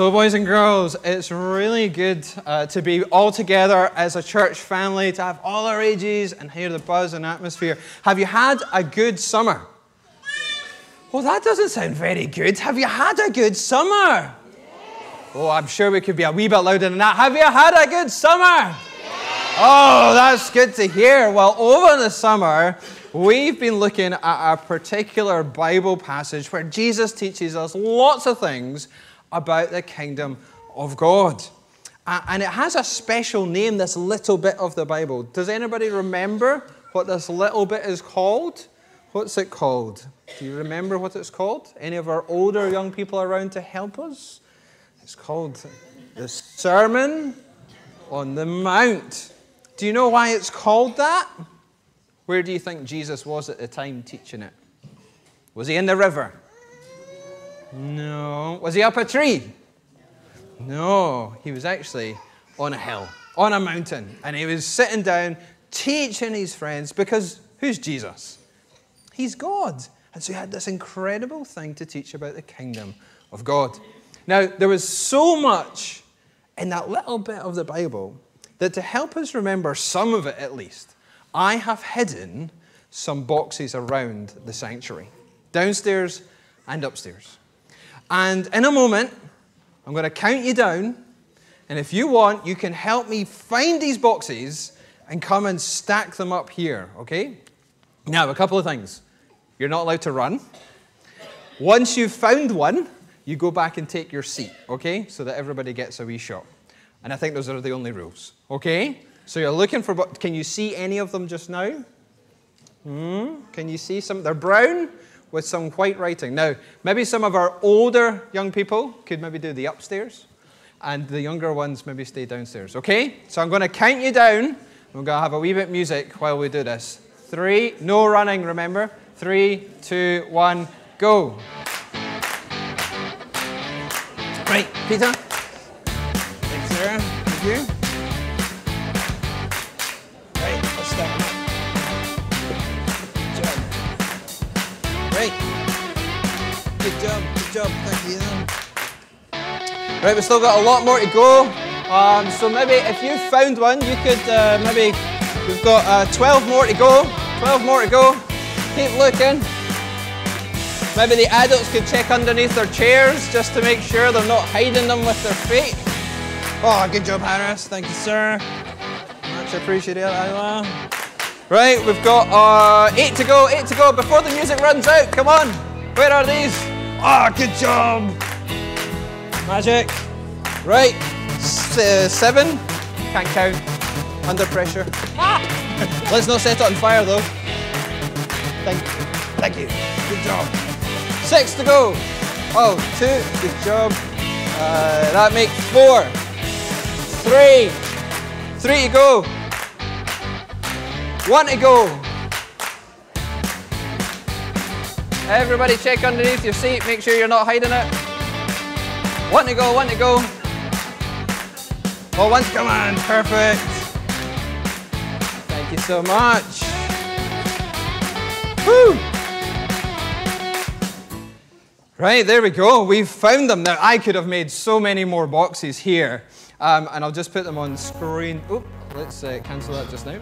So boys and girls, it's really good to be all together as a church family, to have all our ages and hear the buzz and atmosphere. Have you had a good summer? Well, that doesn't sound very good. Have you had a good summer? Oh, I'm sure we could be a wee bit louder than that. Have you had a good summer? Oh, that's good to hear. Well, over the summer, we've been looking at a particular Bible passage where Jesus teaches us lots of things about the kingdom of God. And it has a special name, this little bit of the Bible. Does anybody remember what this little bit is called? What's it called? Do you remember what it's called? Any of our older young people around to help us? It's called the Sermon on the Mount. Do you know why it's called that? Where do you think Jesus was at the time teaching it? Was he in the river? No. Was he up a tree? No. He was actually on a hill, on a mountain. And he was sitting down teaching his friends because who's Jesus? He's God. And so he had this incredible thing to teach about the kingdom of God. Now, there was so much in that little bit of the Bible that to help us remember some of it at least, I have hidden some boxes around the sanctuary, downstairs and upstairs. And in a moment, I'm going to count you down, and if you want, you can help me find these boxes and come and stack them up here, okay? Now, a couple of things. You're not allowed to run. Once you've found one, you go back and take your seat, okay? So that everybody gets a wee shot. And I think those are the only rules, okay? So you're looking for, can you see any of them just now? Can you see some? They're brown with some white writing. Now, maybe some of our older young people could maybe do the upstairs, and the younger ones maybe stay downstairs, okay? So I'm going to count you down. We're going to have a wee bit of music while we do this. 3, no running, remember? 3, 2, 1, go. Right, Peter. Thanks, Sarah. Thank you. Right, let's start. Good job. Right. Good job, thank you. Right, we've still got a lot more to go. So maybe if you found one, you could maybe, we've got 12 more to go. 12 more to go. Keep looking. Maybe the adults could check underneath their chairs just to make sure they're not hiding them with their feet. Oh, good job, Harris. Thank you, sir. Much appreciated, Ayla. Right, we've got 8 to go, 8 to go before the music runs out. Come on. Where are these? Oh, good job. Magic. Right, 7. Can't count. Under pressure. Ah! Let's not set it on fire, though. Thank you. Good job. 6 to go. Oh, 2. Good job. That makes 4. 3. 3 to go. 1 to go. Everybody check underneath your seat. Make sure you're not hiding it. 1 to go. 1 to go. Oh, 1. Come on. Perfect. Thank you so much. Woo! Right, there we go. We've found them. Now, I could have made so many more boxes here, and I'll just put them on screen. Oop, let's cancel that just now.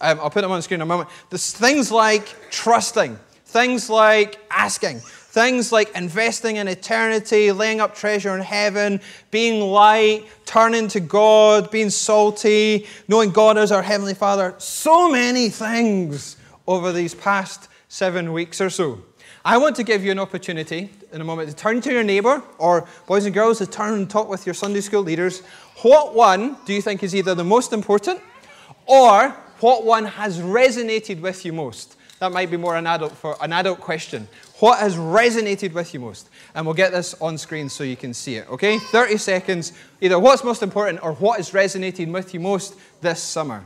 I'll put them on screen in a moment. There's things like trusting, things like asking, things like investing in eternity, laying up treasure in heaven, being light, turning to God, being salty, knowing God as our Heavenly Father. So many things over these past 7 weeks or so. I want to give you an opportunity in a moment to turn to your neighbour, or boys and girls, to turn and talk with your Sunday school leaders. What one do you think is either the most important, or what one has resonated with you most? That might be more an adult question. What has resonated with you most? And we'll get this on screen so you can see it, okay? 30 seconds, either what's most important or what is resonating with you most this summer.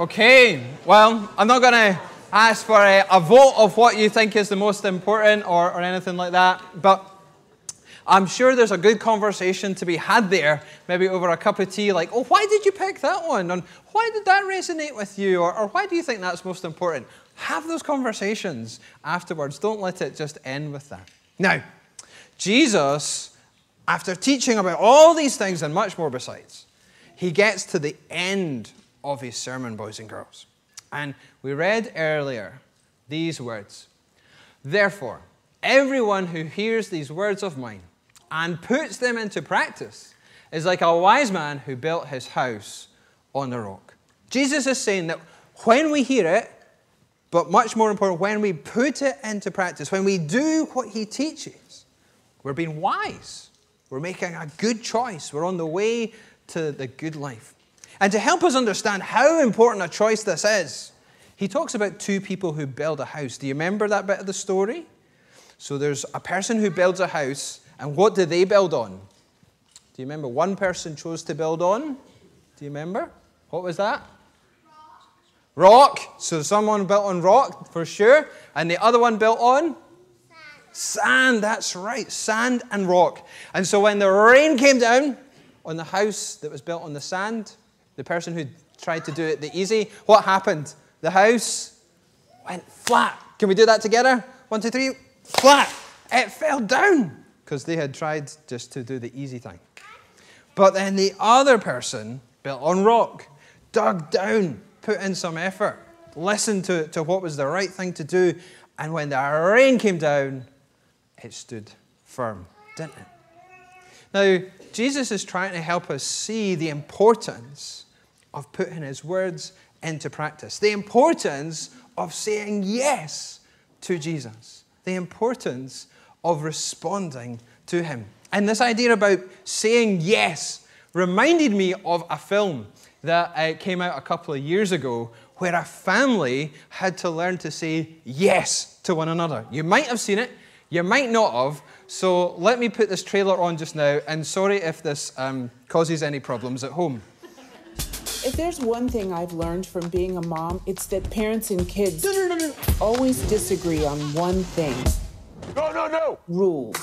Okay, well, I'm not going to ask for a vote of what you think is the most important or anything like that, but I'm sure there's a good conversation to be had there, maybe over a cup of tea, like, oh, why did you pick that one? And why did that resonate with you? Or why do you think that's most important? Have those conversations afterwards. Don't let it just end with that. Now, Jesus, after teaching about all these things and much more besides, he gets to the end of his sermon, boys and girls. And we read earlier these words. Therefore, everyone who hears these words of mine and puts them into practice is like a wise man who built his house on the rock. Jesus is saying that when we hear it, but much more important, when we put it into practice, when we do what he teaches, we're being wise. We're making a good choice. We're on the way to the good life. And to help us understand how important a choice this is, he talks about two people who build a house. Do you remember that bit of the story? So there's a person who builds a house, and what do they build on? Do you remember? One person chose to build on. Do you remember? What was that? Rock. So someone built on rock, for sure. And the other one built on? Sand. That's right. Sand and rock. And so when the rain came down on the house that was built on the sand, the person who tried to do it the easy, what happened? The house went flat. Can we do that together? One, two, three. Flat. It fell down because they had tried just to do the easy thing. But then the other person built on rock, dug down, put in some effort, listened to what was the right thing to do, and when the rain came down, it stood firm, didn't it? Now, Jesus is trying to help us see the importance of putting his words into practice, the importance of saying yes to Jesus, the importance of responding to him. And this idea about saying yes reminded me of a film that came out a couple of years ago where a family had to learn to say yes to one another. You might have seen it, you might not have, so let me put this trailer on just now, and sorry if this causes any problems at home. If there's one thing I've learned from being a mom, it's that parents and kids always disagree on one thing. No, no, no! Rules.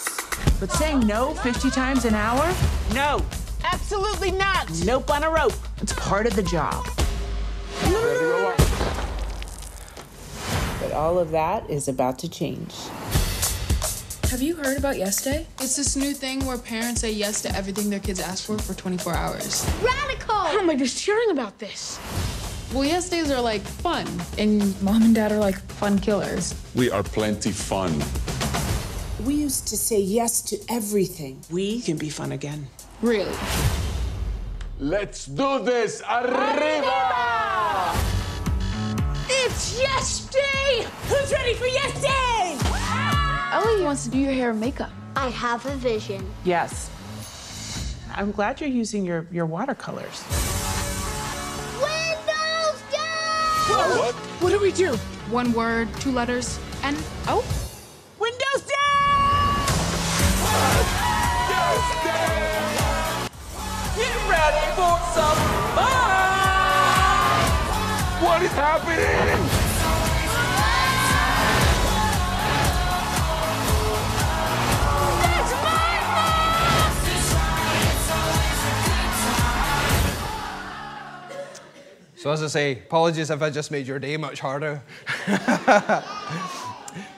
But saying no 50 times an hour? No. Absolutely not! Nope on a rope. It's part of the job. But all of that is about to change. Have you heard about Yes Day? It's this new thing where parents say yes to everything their kids ask for 24 hours. Radical! How am I just hearing about this? Well, Yes Days are like fun, and mom and dad are like fun killers. We are plenty fun. We used to say yes to everything. We can be fun again. Really. Let's do this! Arriba! It's Yes Day! Who's ready for Yes Day? Ah! Ellie wants to do your hair and makeup. I have a vision. Yes. I'm glad you're using your watercolors. Windows down! Whoa, what do we do? One word, two letters, and oh. Windows down! Windows down! Get ready for some fun! What is happening? That's my mom! So as I say, apologies if I just made your day much harder.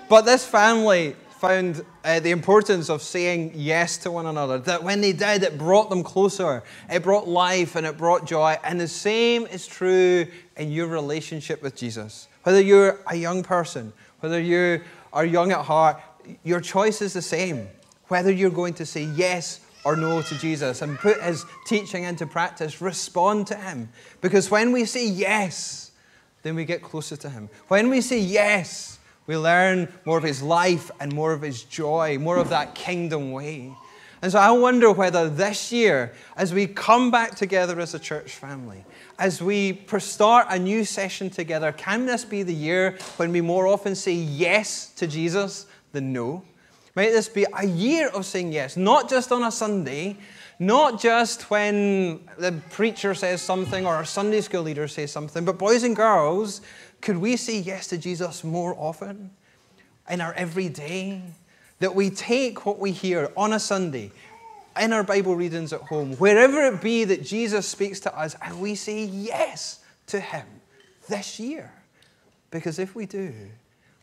But this family found the importance of saying yes to one another, that when they did, it brought them closer, it brought life and it brought joy. And the same is true in your relationship with Jesus. Whether you're a young person, whether you are young at heart, your choice is the same. Whether you're going to say yes or no to Jesus and put his teaching into practice, respond to him. Because when we say yes, then we get closer to him. When we say yes, we learn more of his life and more of his joy, more of that kingdom way. And so I wonder whether this year, as we come back together as a church family, as we start a new session together, can this be the year when we more often say yes to Jesus than no? Might this be a year of saying yes, not just on a Sunday, Not just when the preacher says something or our Sunday school leader says something, but boys and girls, could we say yes to Jesus more often in our everyday? That we take what we hear on a Sunday, in our Bible readings at home, wherever it be that Jesus speaks to us, and we say yes to him this year. Because if we do,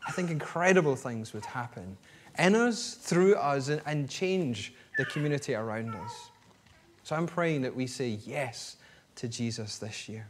I think incredible things would happen in us, through us, and change the community around us. So I'm praying that we say yes to Jesus this year.